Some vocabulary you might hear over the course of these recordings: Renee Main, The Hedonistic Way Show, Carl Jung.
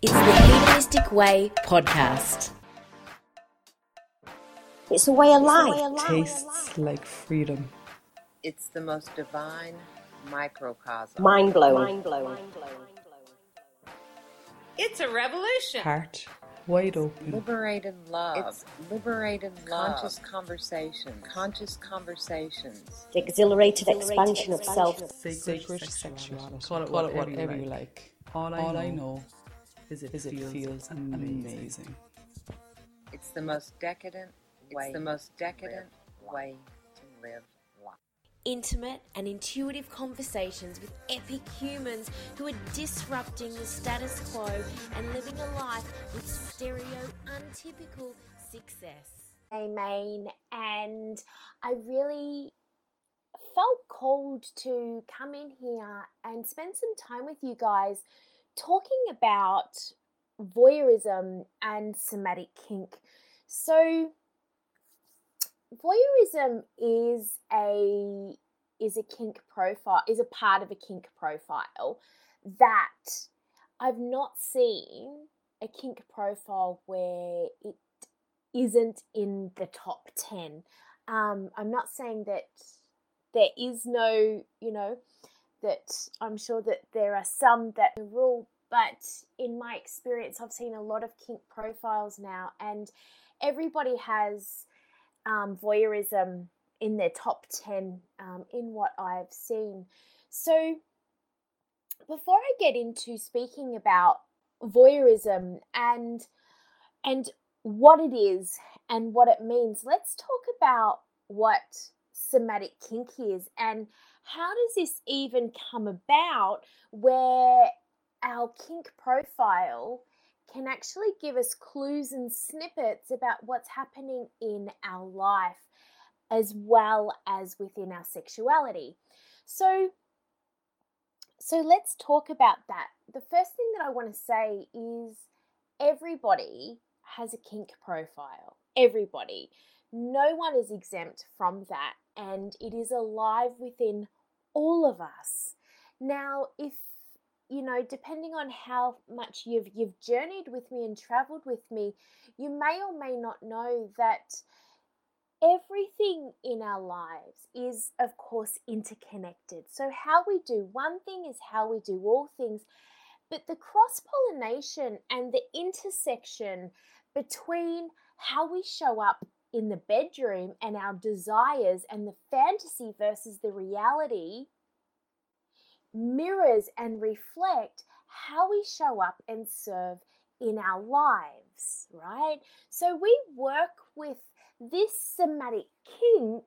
It's the Hedonistic Way podcast. It's a way of life. Tastes like freedom. It's the most divine microcosm. Mind blowing. It's a revolution. Heart wide open. Liberated love. It's liberated love. Conscious conversation. Conscious conversations. The exhilarated expansion of self. Sacred sexuality. Call it whatever you like. All I know. It feels amazing. It's the most decadent way to live life. Intimate and intuitive conversations with epic humans who are disrupting the status quo and living a life with stereotypical success. Renee Main, and I really felt called to come in here and spend some time with you guys talking about voyeurism and somatic kink. So voyeurism is a part of a kink profile that I've not seen a kink profile where it isn't in the top 10. I'm not saying that there is no, that I'm sure that there are some that the rule, but in my experience, I've seen a lot of kink profiles now, and everybody has voyeurism in their top 10 in what I've seen. So before I get into speaking about voyeurism and what it is and what it means, let's talk about what somatic kink is and how does this even come about where our kink profile can actually give us clues and snippets about what's happening in our life as well as within our sexuality. So let's talk about that. The first thing that I want to say is everybody has a kink profile. Everybody. No one is exempt from that, and it is alive within all of us. Now, if, depending on how much you've journeyed with me and traveled with me, you may or may not know that everything in our lives is, of course, interconnected. So how we do one thing is how we do all things. But the cross-pollination and the intersection between how we show up in the bedroom and our desires and the fantasy versus the reality mirrors and reflect how we show up and serve in our lives, right? So we work with this somatic kink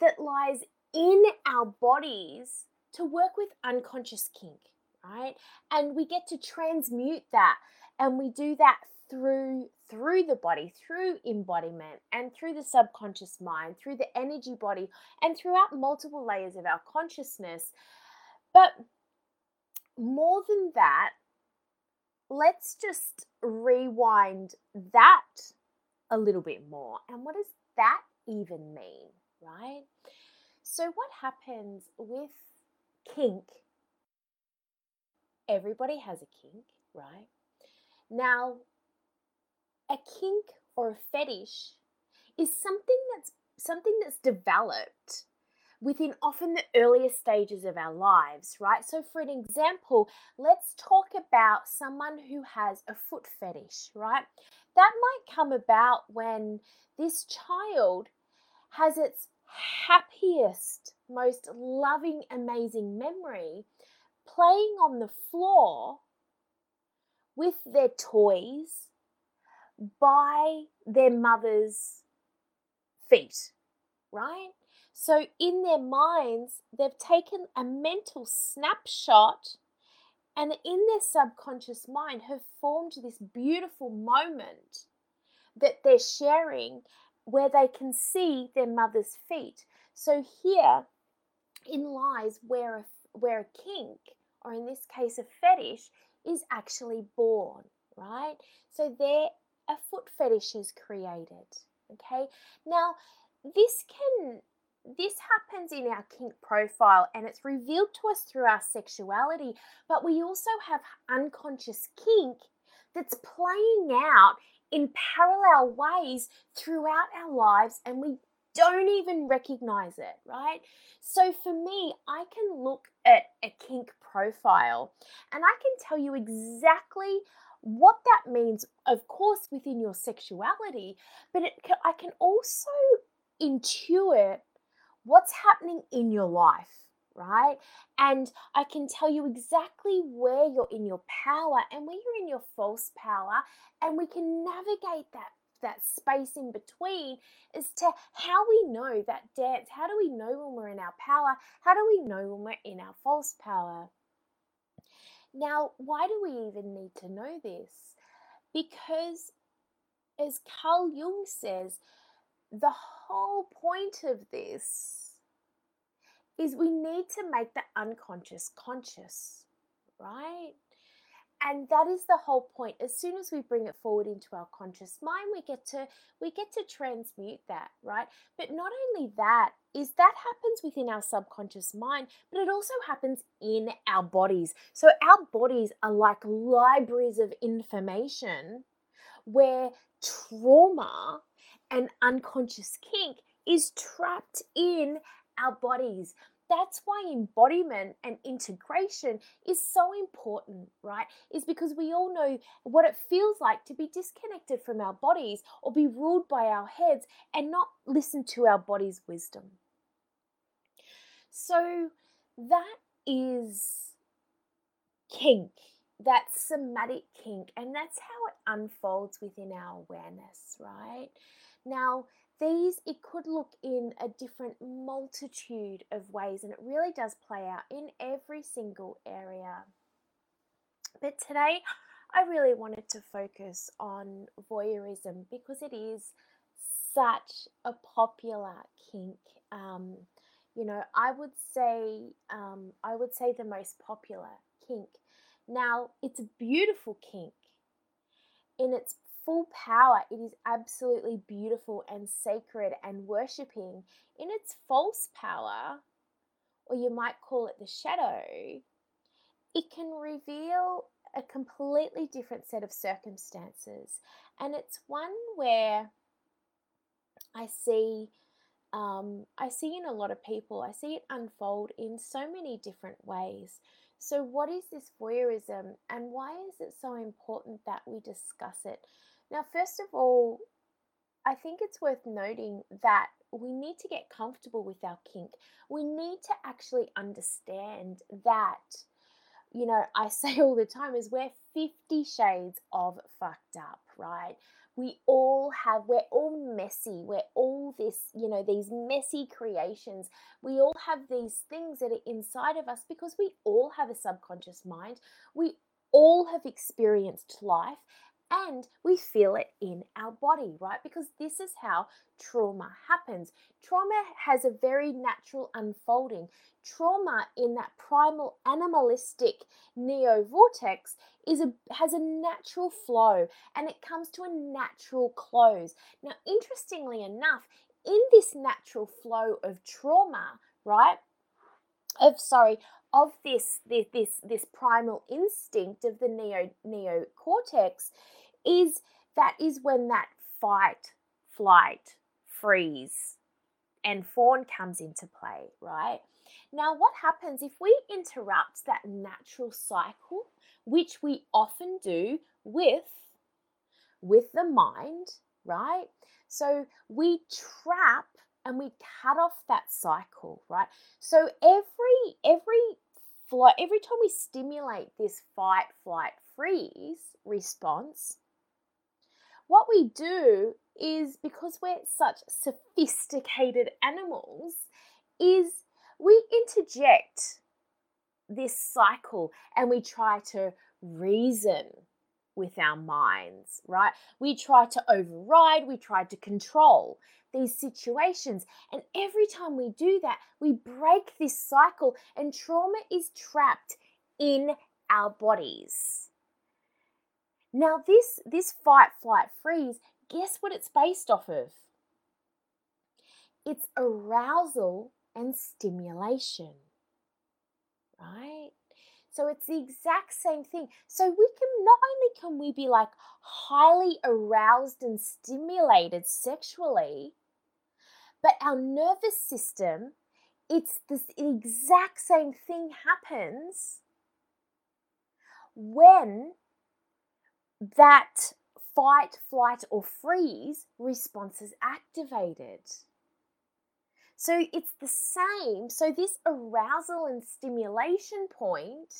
that lies in our bodies to work with unconscious kink, right? And we get to transmute that, and we do that through the body, through embodiment, and through the subconscious mind, through the energy body, and throughout multiple layers of our consciousness. But more than that, let's just rewind that a little bit more. And what does that even mean, right? So what happens with kink? Everybody has a kink, right? Now, a kink or a fetish is something that's developed within often the earlier stages of our lives, right? So for an example, let's talk about someone who has a foot fetish, right? That might come about when this child has its happiest, most loving, amazing memory playing on the floor with their toys by their mother's feet, right? So in their minds, they've taken a mental snapshot, and in their subconscious mind have formed this beautiful moment that they're sharing where they can see their mother's feet. So here in lies where a kink, or in this case a fetish, is actually born, right? So there a foot fetish is created, okay? Now, this happens in our kink profile, and it's revealed to us through our sexuality, but we also have unconscious kink that's playing out in parallel ways throughout our lives, and we don't even recognize it, right? So for me, I can look at a kink profile and I can tell you exactly what that means, of course, within your sexuality, but I can also intuit what's happening in your life, right? And I can tell you exactly where you're in your power and where you're in your false power, and we can navigate that space in between as to how we know that dance. How do we know when we're in our power? How do we know when we're in our false power? Now, why do we even need to know this? Because, as Carl Jung says, the whole point of this is we need to make the unconscious conscious, right? And that is the whole point. As soon as we bring it forward into our conscious mind, we get to transmute that, right? But not only that, is that happens within our subconscious mind, but it also happens in our bodies. So our bodies are like libraries of information where trauma and unconscious kink is trapped in our bodies. That's why embodiment and integration is so important, right? Is because we all know what it feels like to be disconnected from our bodies or be ruled by our heads and not listen to our body's wisdom. So that is kink, that's somatic kink, and that's how it unfolds within our awareness, right? Now, it could look in a different multitude of ways, and it really does play out in every single area. But today, I really wanted to focus on voyeurism because it is such a popular kink. I would say the most popular kink. Now, it's a beautiful kink in its full power. It is absolutely beautiful and sacred and worshipping. In its false power, or you might call it the shadow, it can reveal a completely different set of circumstances. And it's one where I see in a lot of people, I see it unfold in so many different ways. So what is this voyeurism, and why is it so important that we discuss it? Now, first of all, I think it's worth noting that we need to get comfortable with our kink. We need to actually understand that, you know, I say all the time is we're 50 shades of fucked up, right? We're all messy. We're all this, you know, these messy creations. We all have these things that are inside of us because we all have a subconscious mind. We all have experienced life. And we feel it in our body, right? Because this is how trauma happens. Trauma has a very natural unfolding. Trauma in that primal animalistic neocortex has a natural flow, and it comes to a natural close. Now, interestingly enough, in this natural flow of trauma, right? Of this primal instinct of the neocortex is when that fight, flight, freeze, and fawn comes into play, right? Now, what happens if we interrupt that natural cycle, which we often do with the mind, right? So we trap and we cut off that cycle, right? So every time we stimulate this fight, flight, freeze response, what we do is, because we're such sophisticated animals, is we interject this cycle and we try to reason with our minds, right? We try to override, we try to control these situations. And every time we do that, we break this cycle, and trauma is trapped in our bodies. Now, this fight, flight, freeze, guess what it's based off of? It's arousal and stimulation, right? So it's the exact same thing. So we can, not only can we be like highly aroused and stimulated sexually, but our nervous system, it's this exact same thing happens when that fight, flight, or freeze response is activated. So it's the same. So this arousal and stimulation point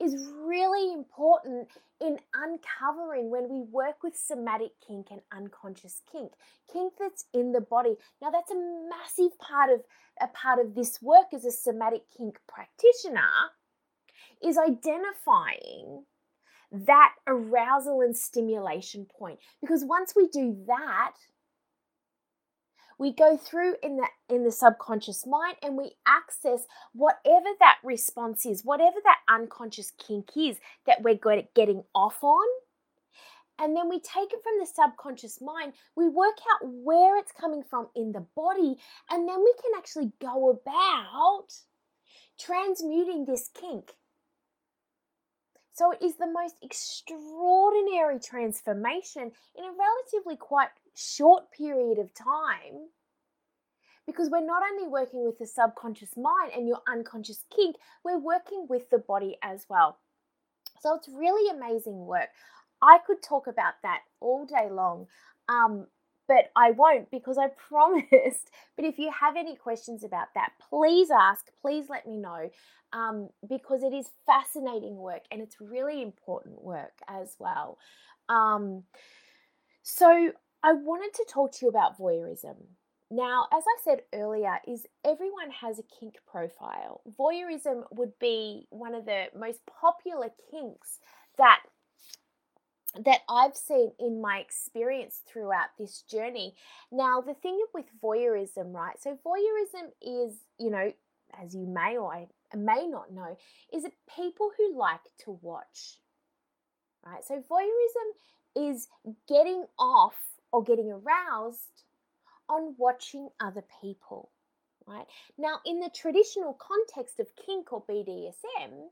is really important in uncovering when we work with somatic kink and unconscious kink, kink that's in the body. Now that's a massive part of this work as a somatic kink practitioner, is identifying that arousal and stimulation point. Because once we do that, we go through in the subconscious mind and we access whatever that response is, whatever that unconscious kink is that we're good at getting off on. And then we take it from the subconscious mind, we work out where it's coming from in the body, and then we can actually go about transmuting this kink. So it is the most extraordinary transformation in a relatively quite short period of time, because we're not only working with the subconscious mind and your unconscious kink, we're working with the body as well. So it's really amazing work. I could talk about that all day long, but I won't, because I promised. But if you have any questions about that, please ask, please let me know, because it is fascinating work and it's really important work as well. So I wanted to talk to you about voyeurism. Now, as I said earlier, is everyone has a kink profile. Voyeurism would be one of the most popular kinks that I've seen in my experience throughout this journey. Now, the thing with voyeurism, right? So voyeurism is, you know, as you may or I may not know, is it people who like to watch, right? So voyeurism is getting off or getting aroused on watching other people, right? Now, in the traditional context of kink or BDSM,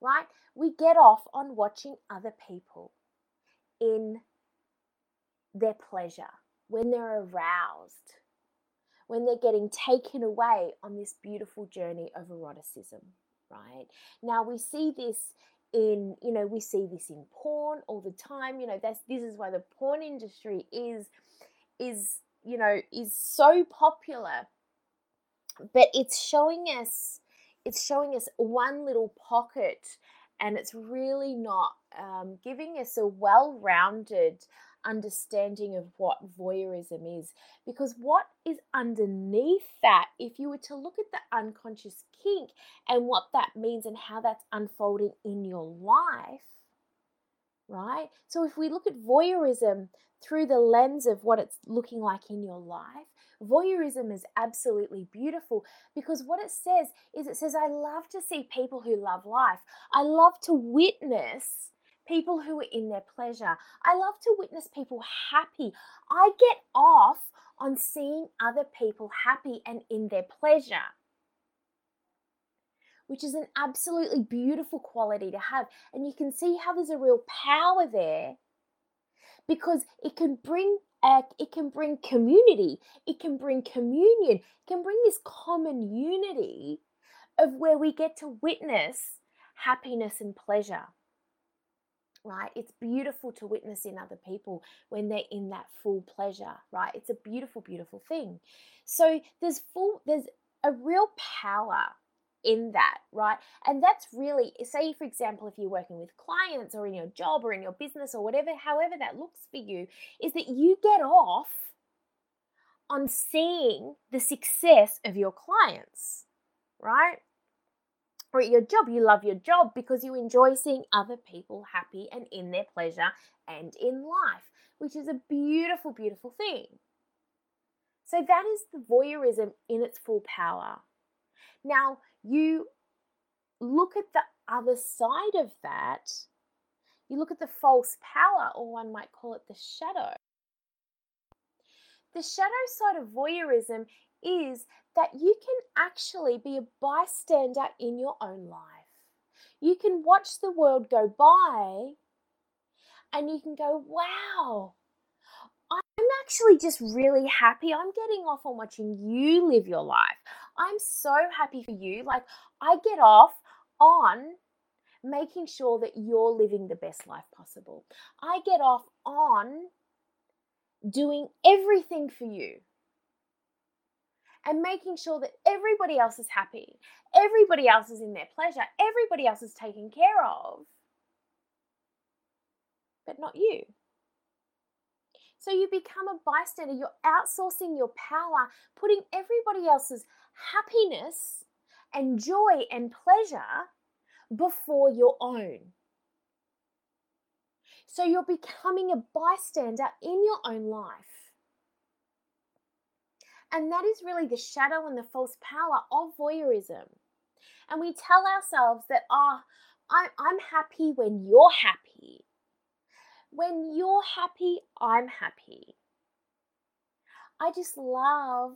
right, we get off on watching other people in their pleasure, when they're aroused, when they're getting taken away on this beautiful journey of eroticism, right? Now we see this in, you know, we see this in porn all the time. You know, this is why the porn industry is so popular. But it's showing us one little pocket, and it's really not giving us a well-rounded understanding of what voyeurism is. Because what is underneath that, if you were to look at the unconscious kink and what that means and how that's unfolding in your life, right? So if we look at voyeurism through the lens of what it's looking like in your life, voyeurism is absolutely beautiful, because what it says, I love to see people who love life. I love to witness people who are in their pleasure. I love to witness people happy. I get off on seeing other people happy and in their pleasure, which is an absolutely beautiful quality to have. And you can see how there's a real power there, because it can bring community, it can bring communion, it can bring this common unity of where we get to witness happiness and pleasure, right? It's beautiful to witness in other people when they're in that full pleasure, right? It's a beautiful, beautiful thing. So there's a real power in that, right? And that's really, say for example, if you're working with clients or in your job or in your business or whatever, however that looks for you, is that you get off on seeing the success of your clients, right? Or at your job, you love your job because you enjoy seeing other people happy and in their pleasure and in life, which is a beautiful, beautiful thing. So that is the voyeurism in its full power. Now, you look at the other side of that, you look at the false power, or one might call it the shadow. The shadow side of voyeurism is that you can actually be a bystander in your own life. You can watch the world go by and you can go, wow, I'm actually just really happy. I'm getting off on watching you live your life. I'm so happy for you. Like, I get off on making sure that you're living the best life possible. I get off on doing everything for you and making sure that everybody else is happy, everybody else is in their pleasure, everybody else is taken care of, but not you. So you become a bystander. You're outsourcing your power, putting everybody else's happiness and joy and pleasure before your own. So you're becoming a bystander in your own life. And that is really the shadow and the false power of voyeurism. And we tell ourselves that, I'm happy when you're happy. When you're happy, I'm happy. I just love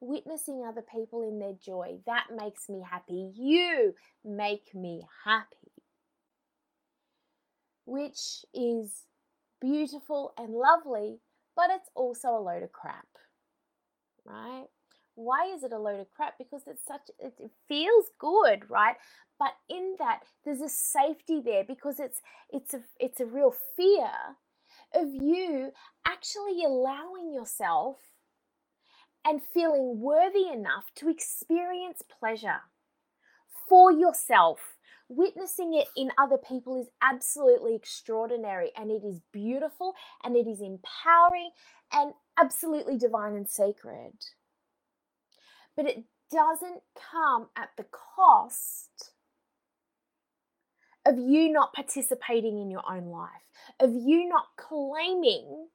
witnessing other people in their joy. That makes me happy. You make me happy. Which is beautiful and lovely, but it's also a load of crap, right? Why is it a load of crap? Because it feels good, right? But in that, there's a safety there because it's a real fear of you actually allowing yourself and feeling worthy enough to experience pleasure for yourself. Witnessing it in other people is absolutely extraordinary, and it is beautiful, and it is empowering, and absolutely divine and sacred. But it doesn't come at the cost of you not participating in your own life, of you not claiming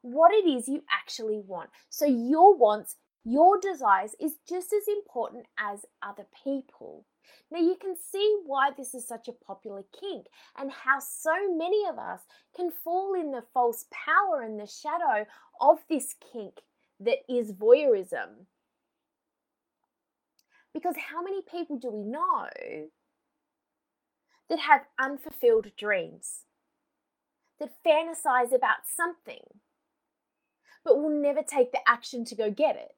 what it is you actually want. So your wants, your desires is just as important as other people. Now you can see why this is such a popular kink and how so many of us can fall in the false power and the shadow of this kink that is voyeurism. Because how many people do we know that have unfulfilled dreams, that fantasize about something, but will never take the action to go get it?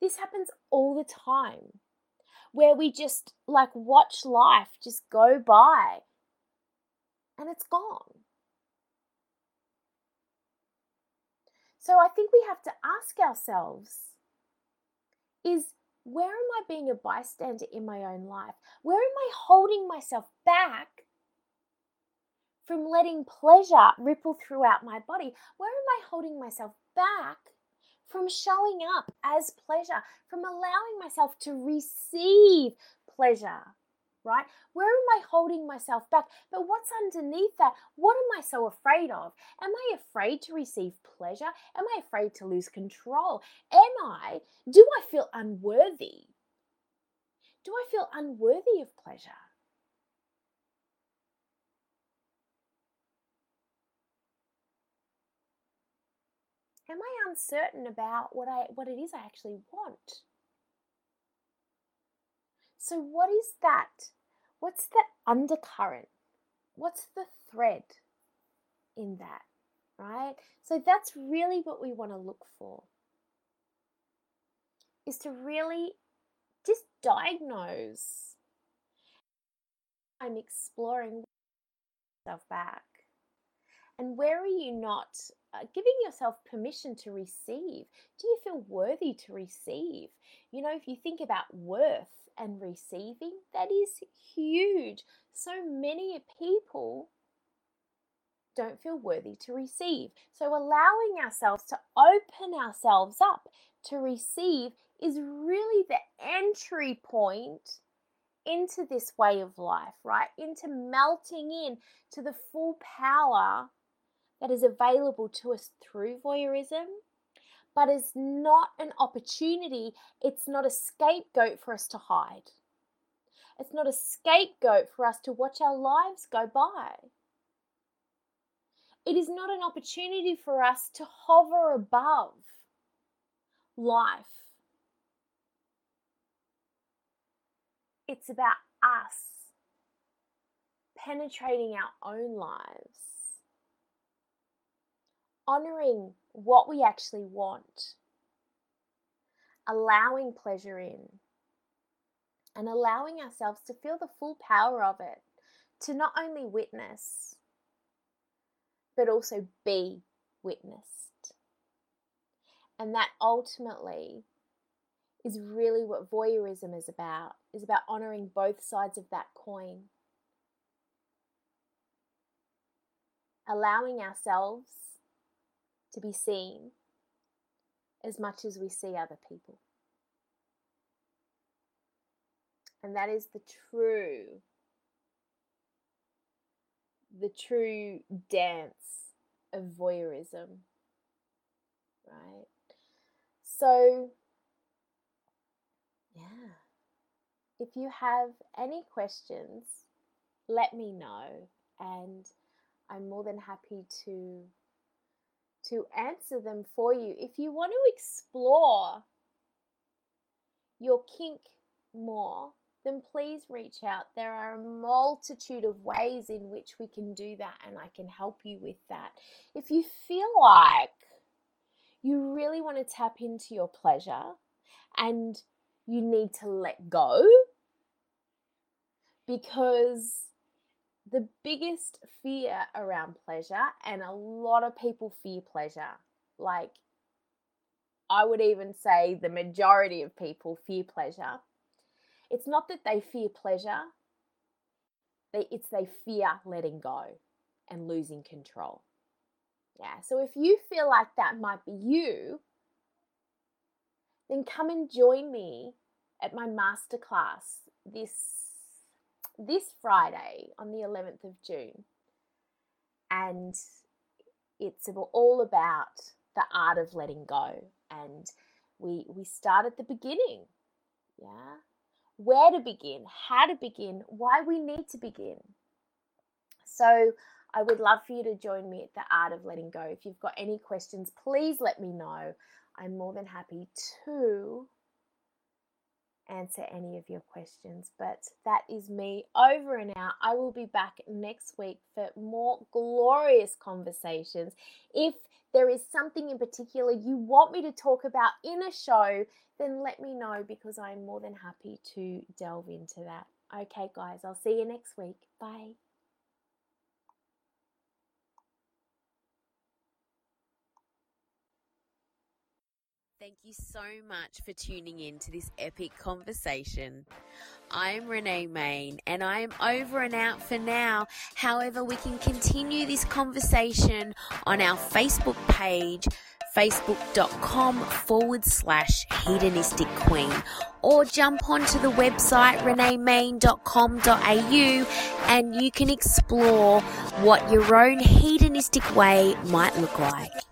This happens all the time, where we just like watch life just go by and it's gone. So I think we have to ask ourselves, is where am I being a bystander in my own life? Where am I holding myself back from letting pleasure ripple throughout my body? Where am I holding myself back from showing up as pleasure, from allowing myself to receive pleasure, right? Where am I holding myself back? But what's underneath that? What am I so afraid of? Am I afraid to receive pleasure? Am I afraid to lose control? Do I feel unworthy? Do I feel unworthy of pleasure? Am I uncertain about what it is I actually want? So what is that? What's the undercurrent? What's the thread in that, right? So that's really what we want to look for, is to really just diagnose. I'm exploring myself back. And where are you not giving yourself permission to receive? Do you feel worthy to receive? You know, if you think about worth and receiving, that is huge. So many people don't feel worthy to receive. So allowing ourselves to open ourselves up to receive is really the entry point into this way of life, right? Into melting in to the full power that is available to us through voyeurism, but it's not an opportunity. It's not a scapegoat for us to hide. It's not a scapegoat for us to watch our lives go by. It is not an opportunity for us to hover above life. It's about us penetrating our own lives, honoring what we actually want, allowing pleasure in, and allowing ourselves to feel the full power of it, to not only witness, but also be witnessed. And that ultimately is really what voyeurism is about honoring both sides of that coin. Allowing ourselves to be seen as much as we see other people. And that is the true dance of voyeurism, right? So, yeah. If you have any questions, let me know, and I'm more than happy to answer them for you. If you want to explore your kink more, then please reach out. There are a multitude of ways in which we can do that, and I can help you with that. If you feel like you really want to tap into your pleasure and you need to let go, because the biggest fear around pleasure, and a lot of people fear pleasure, like I would even say the majority of people fear pleasure. It's not that they fear pleasure, it's they fear letting go and losing control. Yeah, so if you feel like that might be you, then come and join me at my masterclass this Friday on the 11th of June. And it's all about the art of letting go. And we start at the beginning, yeah? Where to begin, how to begin, why we need to begin. So I would love for you to join me at the Art of Letting Go. If you've got any questions, please let me know. I'm more than happy to answer any of your questions. But that is me over and out. I will be back next week for more glorious conversations. If there is something in particular you want me to talk about in a show, then let me know, because I'm more than happy to delve into that. Okay, guys, I'll see you next week. Bye. Thank you so much for tuning in to this epic conversation. I'm Renee Main, and I am over and out for now. However, we can continue this conversation on our Facebook page, facebook.com/hedonistic queen, or jump onto the website reneemain.com.au, and you can explore what your own hedonistic way might look like.